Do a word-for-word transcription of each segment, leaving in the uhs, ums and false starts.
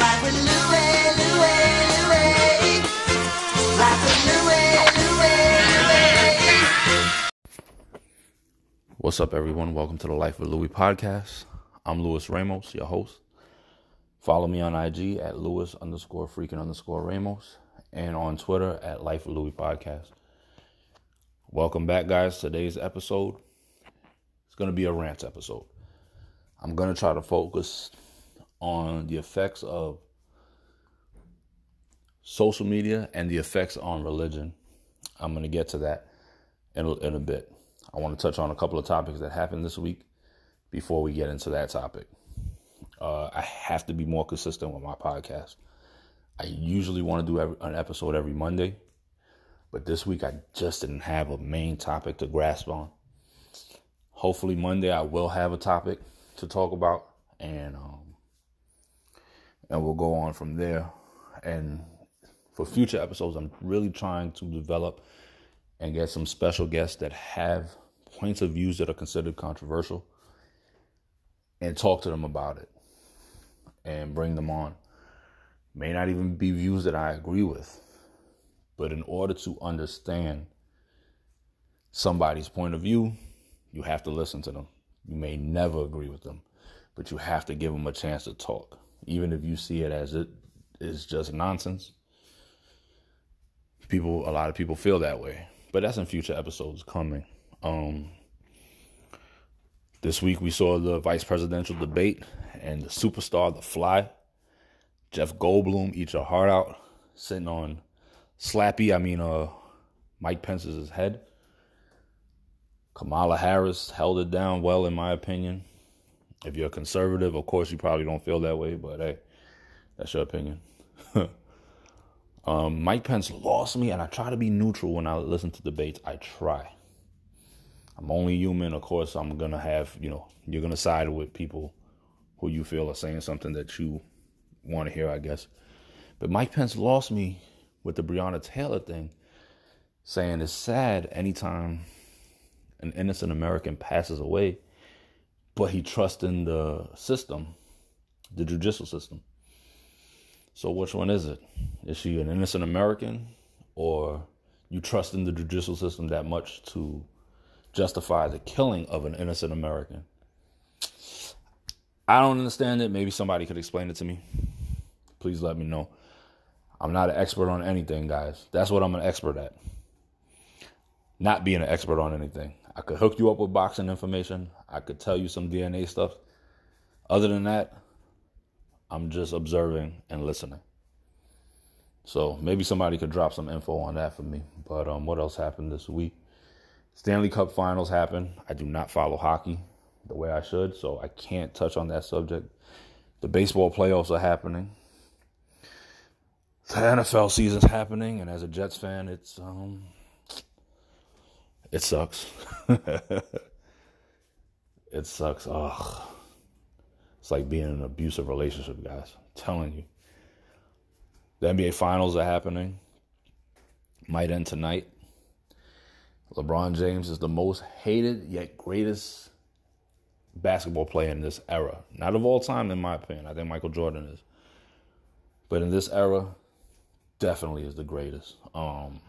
Life with Louis, Louis, Louis. Life with Louis, Louis, Louis. What's up, everyone? Welcome to the Life with Louis podcast. I'm Luis Ramos, your host. Follow me on I G at Luis underscore freaking underscore Ramos and on Twitter at Life with Louis podcast. Welcome back, guys. Today's episode is going to be a rant episode. I'm going to try to focus on the effects of social media and the effects on religion. I'm going to get to that in a, in a bit. I want to touch on a couple of topics that happened this week before we get into that topic. Uh, I have to be more consistent with my podcast. I usually want to do every, an episode every Monday, but this week I just didn't have a main topic to grasp on. Hopefully Monday I will have a topic to talk about, and um, And we'll go on from there. And for future episodes, I'm really trying to develop and get some special guests that have points of views that are considered controversial and talk to them about it and bring them on. May not even be views that I agree with, but in order to understand somebody's point of view, you have to listen to them. You may never agree with them, but you have to give them a chance to talk. Even if you see it as it is just nonsense, people, a lot of people feel that way. But that's in future episodes coming. Um, this week we saw the vice presidential debate and the superstar, The Fly, Jeff Goldblum, eat your heart out, sitting on Slappy, I mean uh, Mike Pence's head. Kamala Harris held it down well, in my opinion. If you're a conservative, of course, you probably don't feel that way, but hey, that's your opinion. um, Mike Pence lost me, and I try to be neutral when I listen to debates. I try. I'm only human. Of course, I'm going to have, you know, you're going to side with people who you feel are saying something that you want to hear, I guess. But Mike Pence lost me with the Breonna Taylor thing, saying it's sad anytime an innocent American passes away, but he trusts in the system, the judicial system. So which one is it? Is she an innocent American, or you trust in the judicial system that much to justify the killing of an innocent American? I don't understand it. Maybe somebody could explain it to me. Please let me know. I'm not an expert on anything, guys. That's what I'm an expert at. Not being an expert on anything. I could hook you up with boxing information. I could tell you some D N A stuff. Other than that, I'm just observing and listening. So maybe somebody could drop some info on that for me. But um, what else happened this week? Stanley Cup Finals happened. I do not follow hockey the way I should, so I can't touch on that subject. The baseball playoffs are happening. The N F L season's happening, and as a Jets fan, it's... um. It sucks. It sucks. Ugh. It's like being in an abusive relationship, guys. I'm telling you. The N B A Finals are happening. Might end tonight. LeBron James is the most hated yet greatest basketball player in this era. Not of all time, in my opinion. I think Michael Jordan is. But in this era, definitely is the greatest. Um...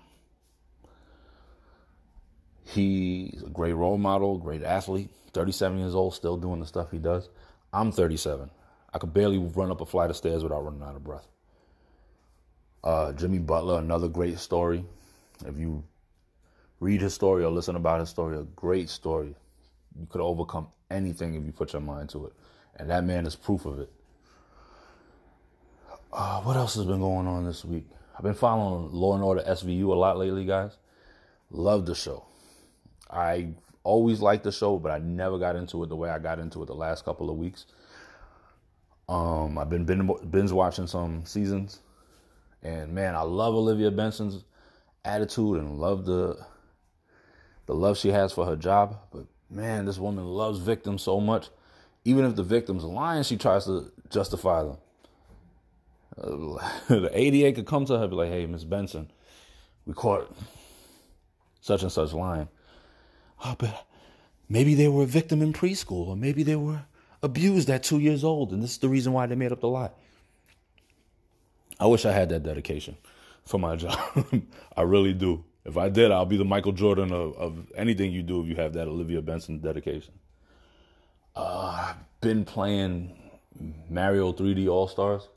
He's a great role model, great athlete, thirty-seven years old, still doing the stuff he does. I'm thirty-seven. I could barely run up a flight of stairs without running out of breath. Uh, Jimmy Butler, another great story. If you read his story or listen about his story, a great story. You could overcome anything if you put your mind to it. And that man is proof of it. Uh, what else has been going on this week? I've been following Law and Order S V U a lot lately, guys. Love the show. I always liked the show, but I never got into it the way I got into it the last couple of weeks. Um, I've been binge watching some seasons, and man, I love Olivia Benson's attitude and love the the love she has for her job. But man, this woman loves victims so much. Even if the victim's lying, she tries to justify them. Uh, the A D A could come to her and be like, "Hey, Miss Benson, we caught such and such lying." Oh, but maybe they were a victim in preschool, or maybe they were abused at two years old, and this is the reason why they made up the lie. I wish I had that dedication for my job. I really do. If I did, I'll be the Michael Jordan of, of anything you do if you have that Olivia Benson dedication. Uh, I've been playing Mario three D All Stars,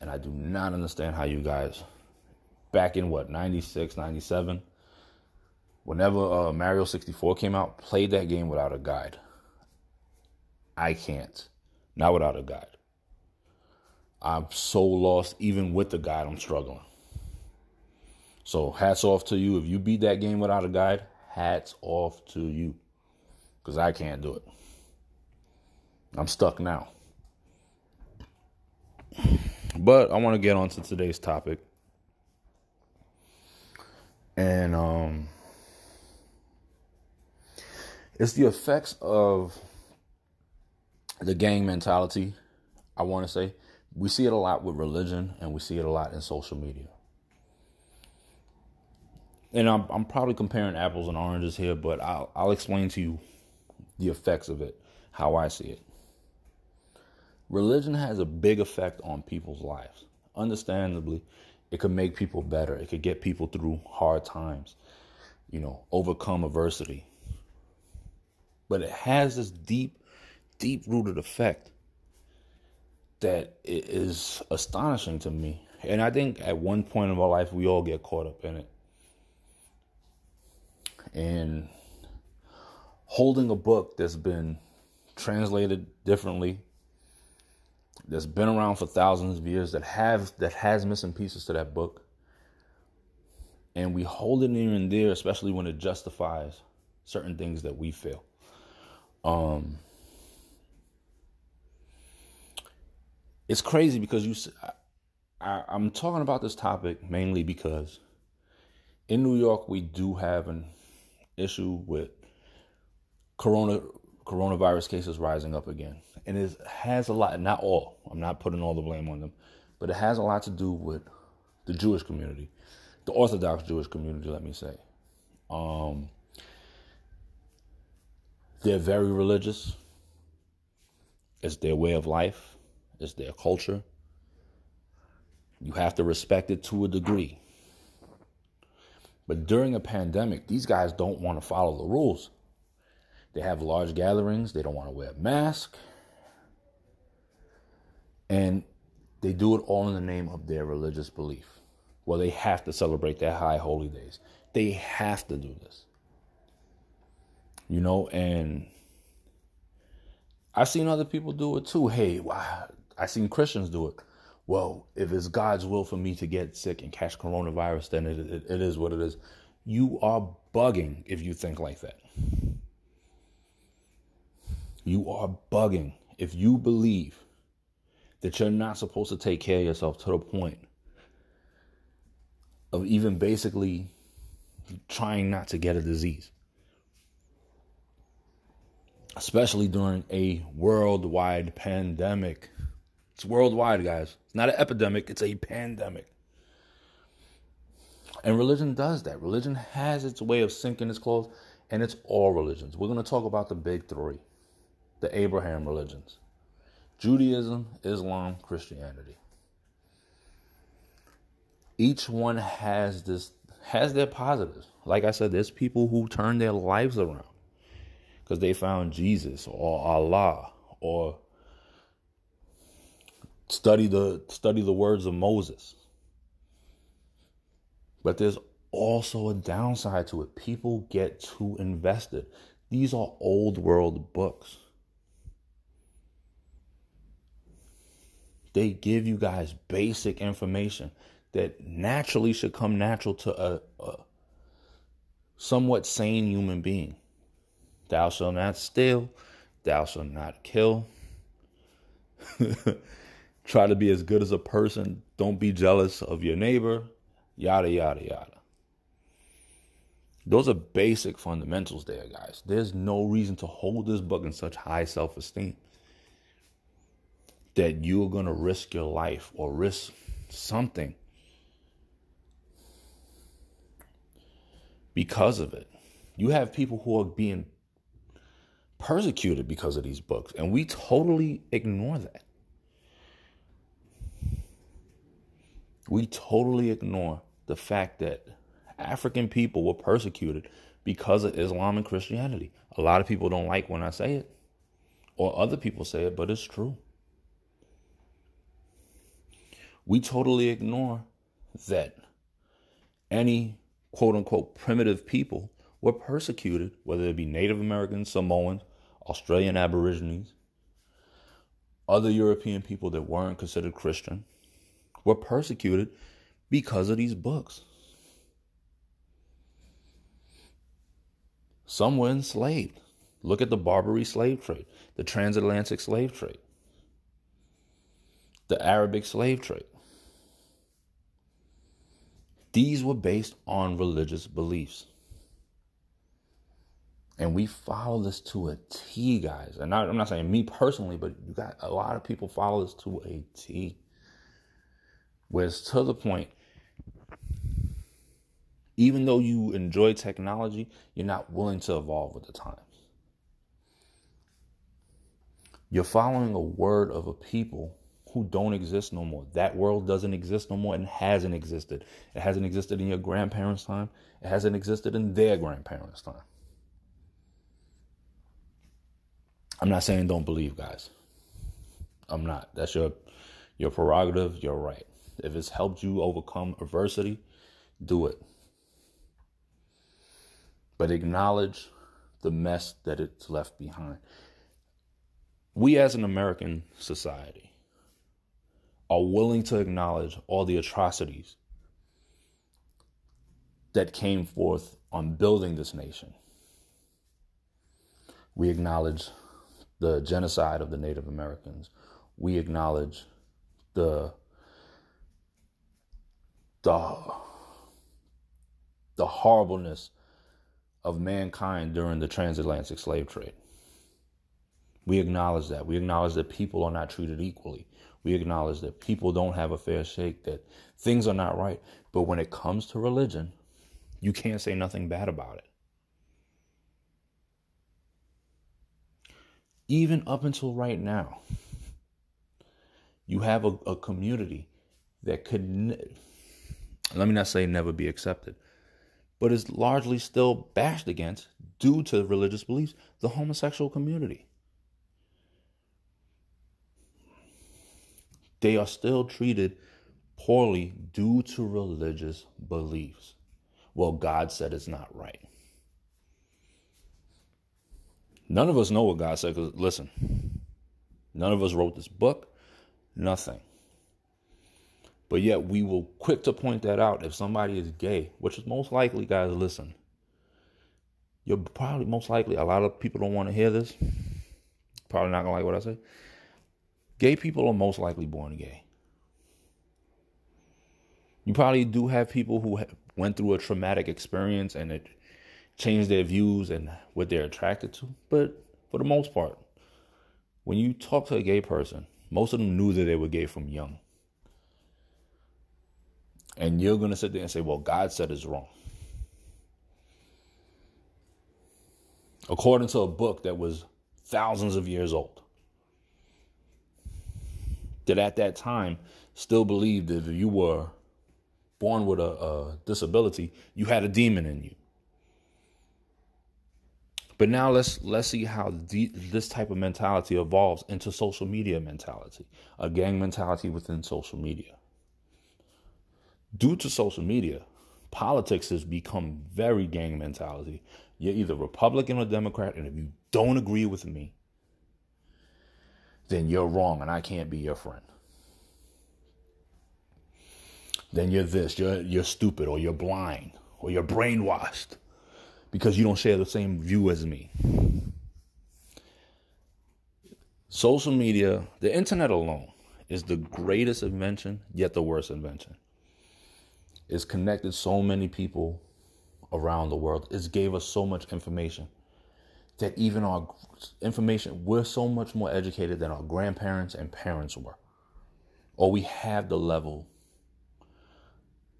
and I do not understand how you guys, back in what, ninety-six, ninety-seven, whenever uh, Mario sixty-four came out, played that game without a guide. I can't. Not without a guide. I'm so lost. Even with the guide, I'm struggling. So hats off to you. If you beat that game without a guide, hats off to you. Because I can't do it. I'm stuck now. But I want to get on to today's topic. And um, it's the effects of the gang mentality, I want to say. We see it a lot with religion, and we see it a lot in social media. And I'm, I'm probably comparing apples and oranges here, but I'll, I'll explain to you the effects of it, how I see it. Religion has a big effect on people's lives. Understandably, it could make people better. It could get people through hard times, you know, overcome adversity. But it has this deep, deep-rooted effect that is astonishing to me. And I think at one point in our life, we all get caught up in it. And holding a book that's been translated differently, that's been around for thousands of years, that have that has missing pieces to that book, and we hold it near and dear, especially when it justifies certain things that we feel. Um, it's crazy because you. I, I, I'm talking about this topic mainly because in New York we do have an issue with corona coronavirus cases rising up again. And it has a lot, not all, I'm not putting all the blame on them, but it has a lot to do with the Jewish community, the Orthodox Jewish community, let me say. Um, they're very religious. It's their way of life. It's their culture. You have to respect it to a degree. But during a pandemic, these guys don't want to follow the rules. They have large gatherings. They don't want to wear a mask. And they do it all in the name of their religious belief. Well, they have to celebrate their high holy days. They have to do this. You know, and I've seen other people do it too. Hey, wow, I've seen Christians do it. Well, if it's God's will for me to get sick and catch coronavirus, then it, it, it is what it is. You are bugging if you think like that. You are bugging if you believe that you're not supposed to take care of yourself to the point of even basically trying not to get a disease. Especially during a worldwide pandemic. It's worldwide, guys. It's not an epidemic, it's a pandemic. And religion does that. Religion has its way of sinking its claws, and it's all religions. We're going to talk about the big three, the Abraham religions. Judaism, Islam, Christianity. Each one has this has their positives. Like I said, there's people who turn their lives around because they found Jesus or Allah or study the study the words of Moses. But there's also a downside to it. People get too invested. These are old world books. They give you guys basic information that naturally should come natural to a, a somewhat sane human being. Thou shalt not steal. Thou shalt not kill. Try to be as good as a person. Don't be jealous of your neighbor. Yada, yada, yada. Those are basic fundamentals there, guys. There's no reason to hold this book in such high self-esteem that you're going to risk your life or risk something because of it. You have people who are being persecuted because of these books, and we totally ignore that. we totally ignore the fact that African people were persecuted because of Islam and Christianity. A lot of people don't like when I say it, or other people say it, but it's true. We totally ignore that any quote-unquote primitive people were persecuted, whether it be Native Americans, Samoans, Australian Aborigines, other European people that weren't considered Christian, were persecuted because of these books. Some were enslaved. Look at the Barbary slave trade, the transatlantic slave trade, the Arabic slave trade. These were based on religious beliefs. And we follow this to a T, guys. And not, I'm not saying me personally, but you got a lot of people follow this to a T. Where it's to the point, even though you enjoy technology, you're not willing to evolve with the times. You're following a word of a people who don't exist no more. That world doesn't exist no more and hasn't existed. It hasn't existed in your grandparents' time. It hasn't existed in their grandparents' time. I'm not saying don't believe, guys. I'm not. That's your your prerogative. You're right. If it's helped you overcome adversity, do it. But acknowledge the mess that it's left behind. We as an American society are willing to acknowledge all the atrocities that came forth on building this nation. We acknowledge the genocide of the Native Americans. We acknowledge the, the, the horribleness of mankind during the transatlantic slave trade. We acknowledge that. We acknowledge that people are not treated equally. We acknowledge that people don't have a fair shake, that things are not right. But when it comes to religion, you can't say nothing bad about it. Even up until right now, you have a, a community that could, ne- let me not say never be accepted, but is largely still bashed against due to religious beliefs, the homosexual community. They are still treated poorly due to religious beliefs. Well, God said it's not right. None of us know what God said, because, listen, none of us wrote this book, nothing. But yet we will quick to point that out if somebody is gay, which is most likely, guys, listen. You're probably most likely, a lot of people don't want to hear this. Probably not going to like what I say. Gay people are most likely born gay. You probably do have people who went through a traumatic experience and it change their views and what they're attracted to. But for the most part, when you talk to a gay person, most of them knew that they were gay from young. And you're going to sit there and say, well, God said it's wrong. According to a book that was thousands of years old. That at that time still believed that if you were born with a, a disability, you had a demon in you. But now let's let's see how the, this type of mentality evolves into social media mentality, a gang mentality within social media. Due to social media, politics has become very gang mentality. You're either Republican or Democrat, and if you don't agree with me, then you're wrong and I can't be your friend. Then you're this, you're, you're stupid, or you're blind, or you're brainwashed. Because you don't share the same view as me. Social media, the internet alone, is the greatest invention, yet the worst invention. It's connected so many people around the world. It's gave us so much information that even our information, we're so much more educated than our grandparents and parents were. Or we have the level,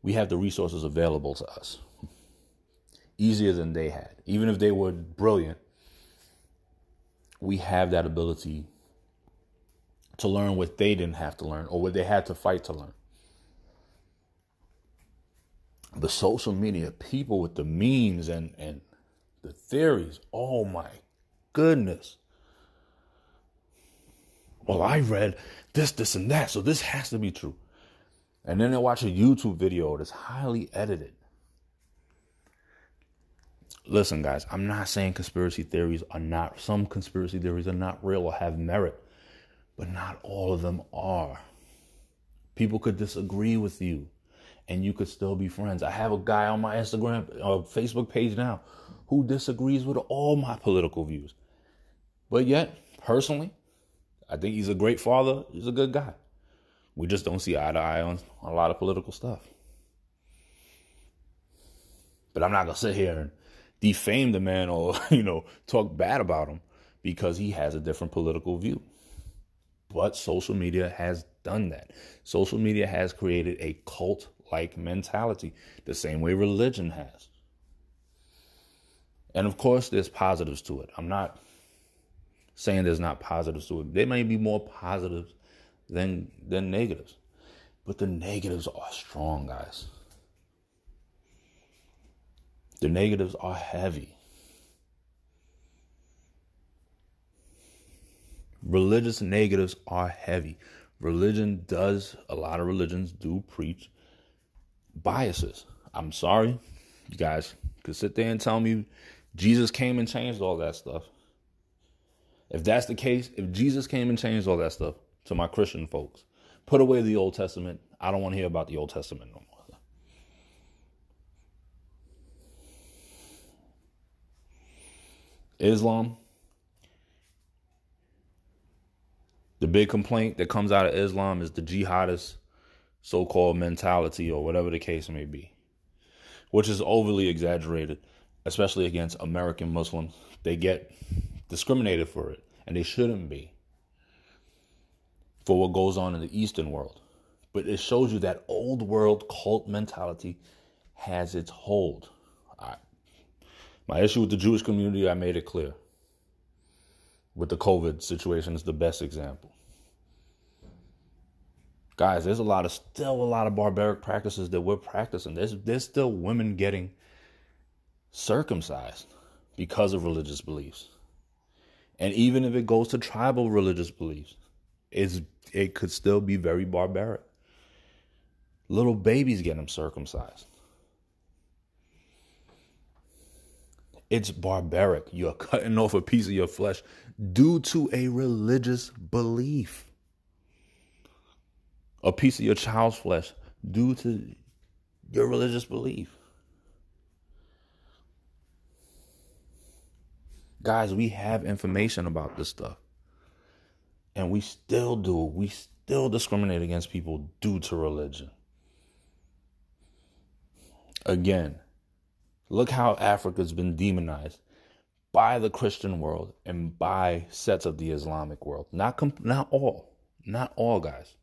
we have the resources available to us. Easier than they had. Even if they were brilliant, we have that ability to learn what they didn't have to learn or what they had to fight to learn. the social media people with the memes and, and the theories. Oh my goodness. Well, I read this, this, and that, so this has to be true. And then I watch a YouTube video that's highly edited. Listen, guys, I'm not saying conspiracy theories are not, some conspiracy theories are not real or have merit, but not all of them are. People could disagree with you and you could still be friends. I have a guy on my Instagram or Facebook page now who disagrees with all my political views. But yet, personally, I think he's a great father. He's a good guy. We just don't see eye to eye on a lot of political stuff. But I'm not going to sit here and defame the man or, you know, talk bad about him because he has a different political view. But social media has done that. Social media has created a cult-like mentality, the same way religion has. And of course, there's positives to it. I'm not saying there's not positives to it. There may be more positives than than negatives. But the negatives are strong, guys. The negatives are heavy. Religious negatives are heavy. Religion does, a lot of religions do preach biases. I'm sorry. You guys could sit there and tell me Jesus came and changed all that stuff. If that's the case, if Jesus came and changed all that stuff, to my Christian folks, put away the Old Testament. I don't want to hear about the Old Testament no more. Islam. The big complaint that comes out of Islam is the jihadist so-called mentality or whatever the case may be, which is overly exaggerated, especially against American Muslims. They get discriminated for it, and they shouldn't be for what goes on in the Eastern world. But it shows you that old world cult mentality has its hold. I, my issue with the Jewish community, I made it clear. With the COVID situation is the best example. Guys, there's a lot of still a lot of barbaric practices that we're practicing. There's, there's still women getting circumcised because of religious beliefs. And even if it goes to tribal religious beliefs, it's, it could still be very barbaric. Little babies get them circumcised. It's barbaric. You're cutting off a piece of your flesh due to a religious belief. A piece of your child's flesh due to your religious belief. Guys, we have information about this stuff. And we still do. We still discriminate against people due to religion. Again, look how Africa's been demonized by the Christian world and by sets of the Islamic world. Not comp- not all. Not all, guys.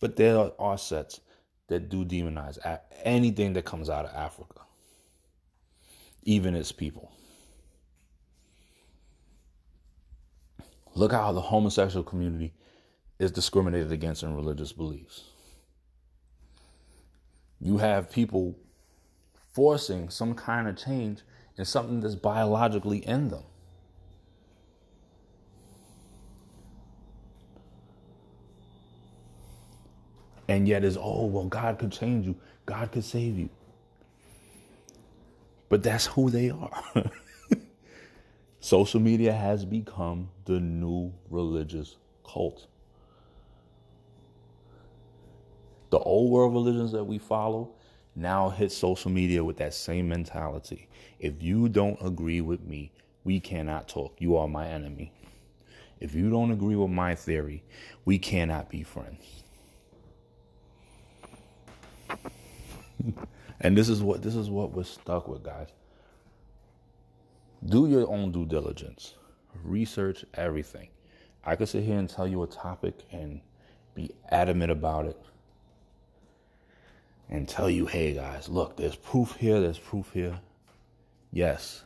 But there are sets that do demonize anything that comes out of Africa. Even its people. Look how the homosexual community is discriminated against in religious beliefs. You have people forcing some kind of change in something that's biologically in them. And yet it's, oh, well, God could change you. God could save you. But that's who they are. Social media has become the new religious cult. The old world religions that we follow now hit social media with that same mentality. If you don't agree with me, we cannot talk. You are my enemy. If you don't agree with my theory, we cannot be friends. And this is what this is what we're stuck with, guys. Do your own due diligence. Research everything. I could sit here and tell you a topic and be adamant about it. And tell you, hey guys, look, there's proof here, there's proof here. Yes.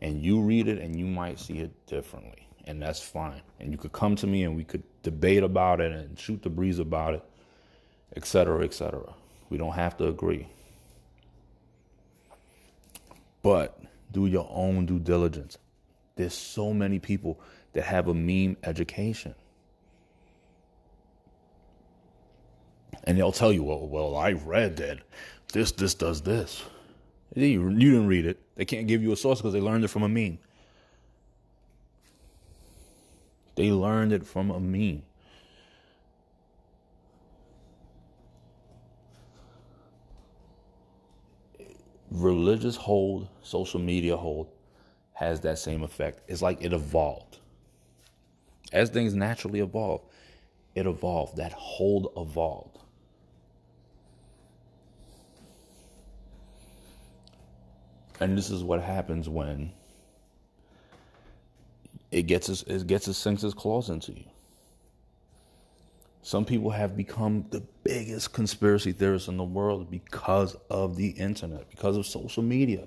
And you read it and you might see it differently. And that's fine. And you could come to me and we could debate about it and shoot the breeze about it, et cetera, et cetera. We don't have to agree. But do your own due diligence. There's so many people that have a meme education. And they'll tell you, well, well, I read that this, this does this. You didn't read it. They can't give you a source because they learned it from a meme. They learned it from a meme. Religious hold, social media hold, has that same effect. It's like it evolved. As things naturally evolve, it evolved. That hold evolved. And this is what happens when it gets its, it gets its senses claws into you. Some people have become the biggest conspiracy theorists in the world because of the internet, because of social media.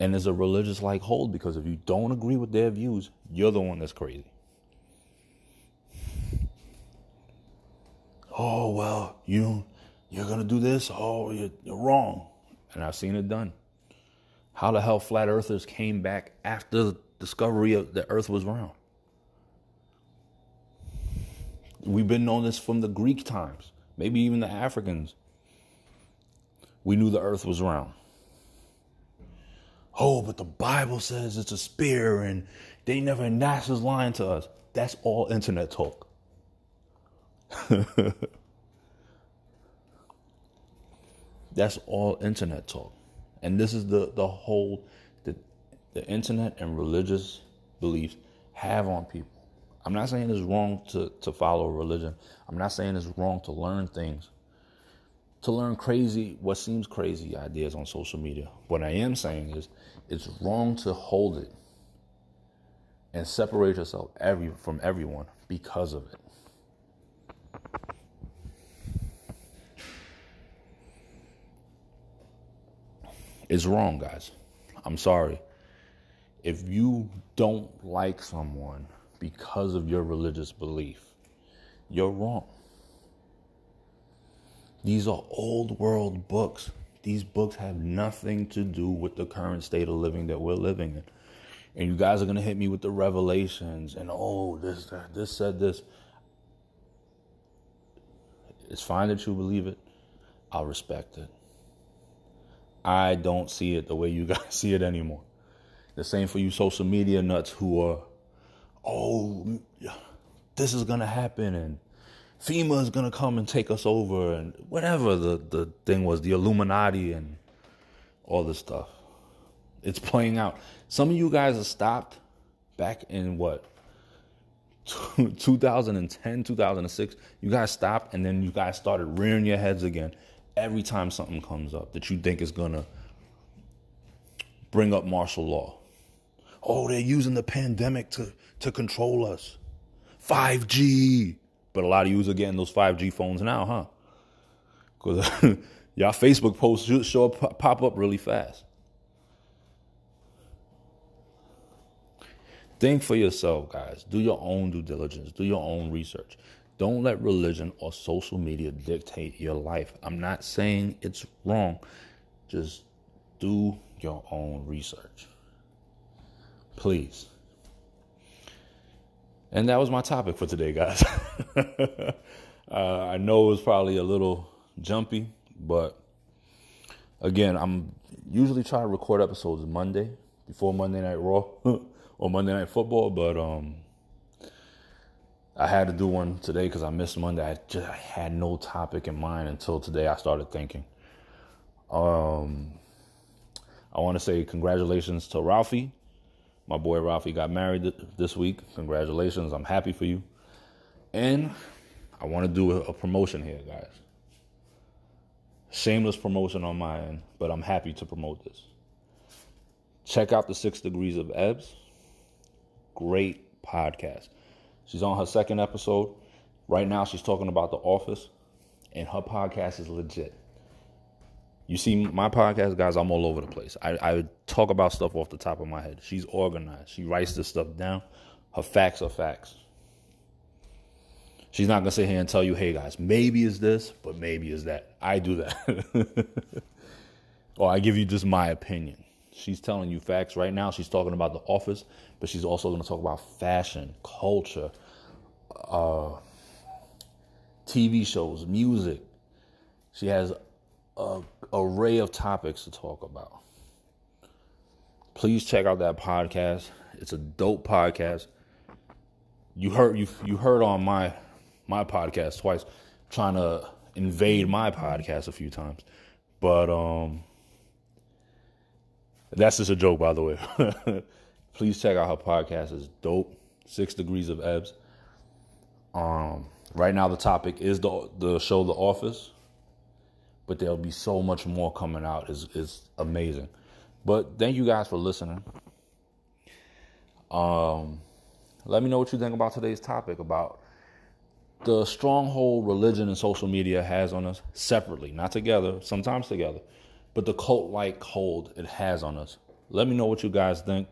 And there's a religious-like hold because if you don't agree with their views, you're the one that's crazy. Oh, well, you, you're going to do this? Oh, you're, you're wrong. And I've seen it done. How the hell flat earthers came back after the discovery of the earth was round? We've been known this from the Greek times, maybe even the Africans. We knew the earth was round. Oh, but the Bible says it's a spear and they never, NASA's lying to us. That's all internet talk. That's all internet talk. And this is the, the hold that the internet and religious beliefs have on people. I'm not saying it's wrong to, to follow religion. I'm not saying it's wrong to learn things. To learn crazy, what seems crazy ideas on social media. What I am saying is it's wrong to hold it and separate yourself every, from everyone because of it. It's wrong, guys. I'm sorry. If you don't like someone because of your religious belief, you're wrong. These are old world books. These books have nothing to do with the current state of living that we're living in. And you guys are going to hit me with the revelations and, oh, this, this said this. It's fine that you believe it. I'll respect it. I don't see it the way you guys see it anymore. The same for you social media nuts who are, oh, this is going to happen and FEMA is going to come and take us over and whatever the, the thing was, the Illuminati and all this stuff. It's playing out. Some of you guys are stopped back in what? two thousand ten, two thousand six. You guys stopped and then you guys started rearing your heads again. Every time something comes up that you think is going to bring up martial law. Oh, they're using the pandemic to, to control us. five G. But a lot of you are getting those five G phones now, huh? Because y'all Facebook posts sure pop up really fast. Think for yourself, guys. Do your own due diligence. Do your own research. Don't let religion or social media dictate your life. I'm not saying it's wrong. Just do your own research. Please. And that was my topic for today, guys. uh, I know it was probably a little jumpy, but again, I'm usually trying to record episodes Monday before Monday Night Raw or Monday Night Football, but um. I had to do one today because I missed Monday. I just I had no topic in mind until today. I started thinking. Um, I want to say congratulations to Ralphie. My boy Ralphie got married th- this week. Congratulations. I'm happy for you. And I want to do a, a promotion here, guys. Shameless promotion on my end, but I'm happy to promote this. Check out the Six Degrees of Ebbs. Great podcast. She's on her second episode. Right now, she's talking about The Office, and her podcast is legit. You see, my podcast, guys, I'm all over the place. I, I talk about stuff off the top of my head. She's organized. She writes this stuff down. Her facts are facts. She's not going to sit here and tell you, hey, guys, maybe it's this, but maybe it's that. I do that. Or I give you just my opinion. She's telling you facts. Right now, she's talking about The Office, but she's also going to talk about fashion, culture, uh, T V shows, music. She has an array of topics to talk about. Please check out that podcast. It's a dope podcast. You heard you you heard on my my podcast twice, trying to invade my podcast a few times, but um, that's just a joke, by the way. Please check out her podcast. It's dope. Six Degrees of Ebbs. Um, right now the topic is the the show The Office, but there'll be so much more coming out. It's it's amazing. But thank you guys for listening. Um, let me know what you think about today's topic, about the stronghold religion and social media has on us separately, not together, sometimes together, but the cult-like hold it has on us. Let me know what you guys think.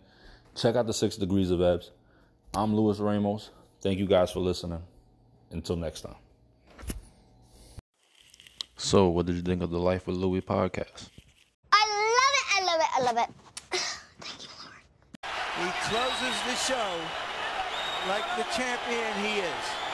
Check out the Six Degrees of Ebbs. I'm Luis Ramos. Thank you guys for listening. Until next time. So, what did you think of the Life with Louis podcast? I love it. Thank you, Lord. He closes the show like the champion he is.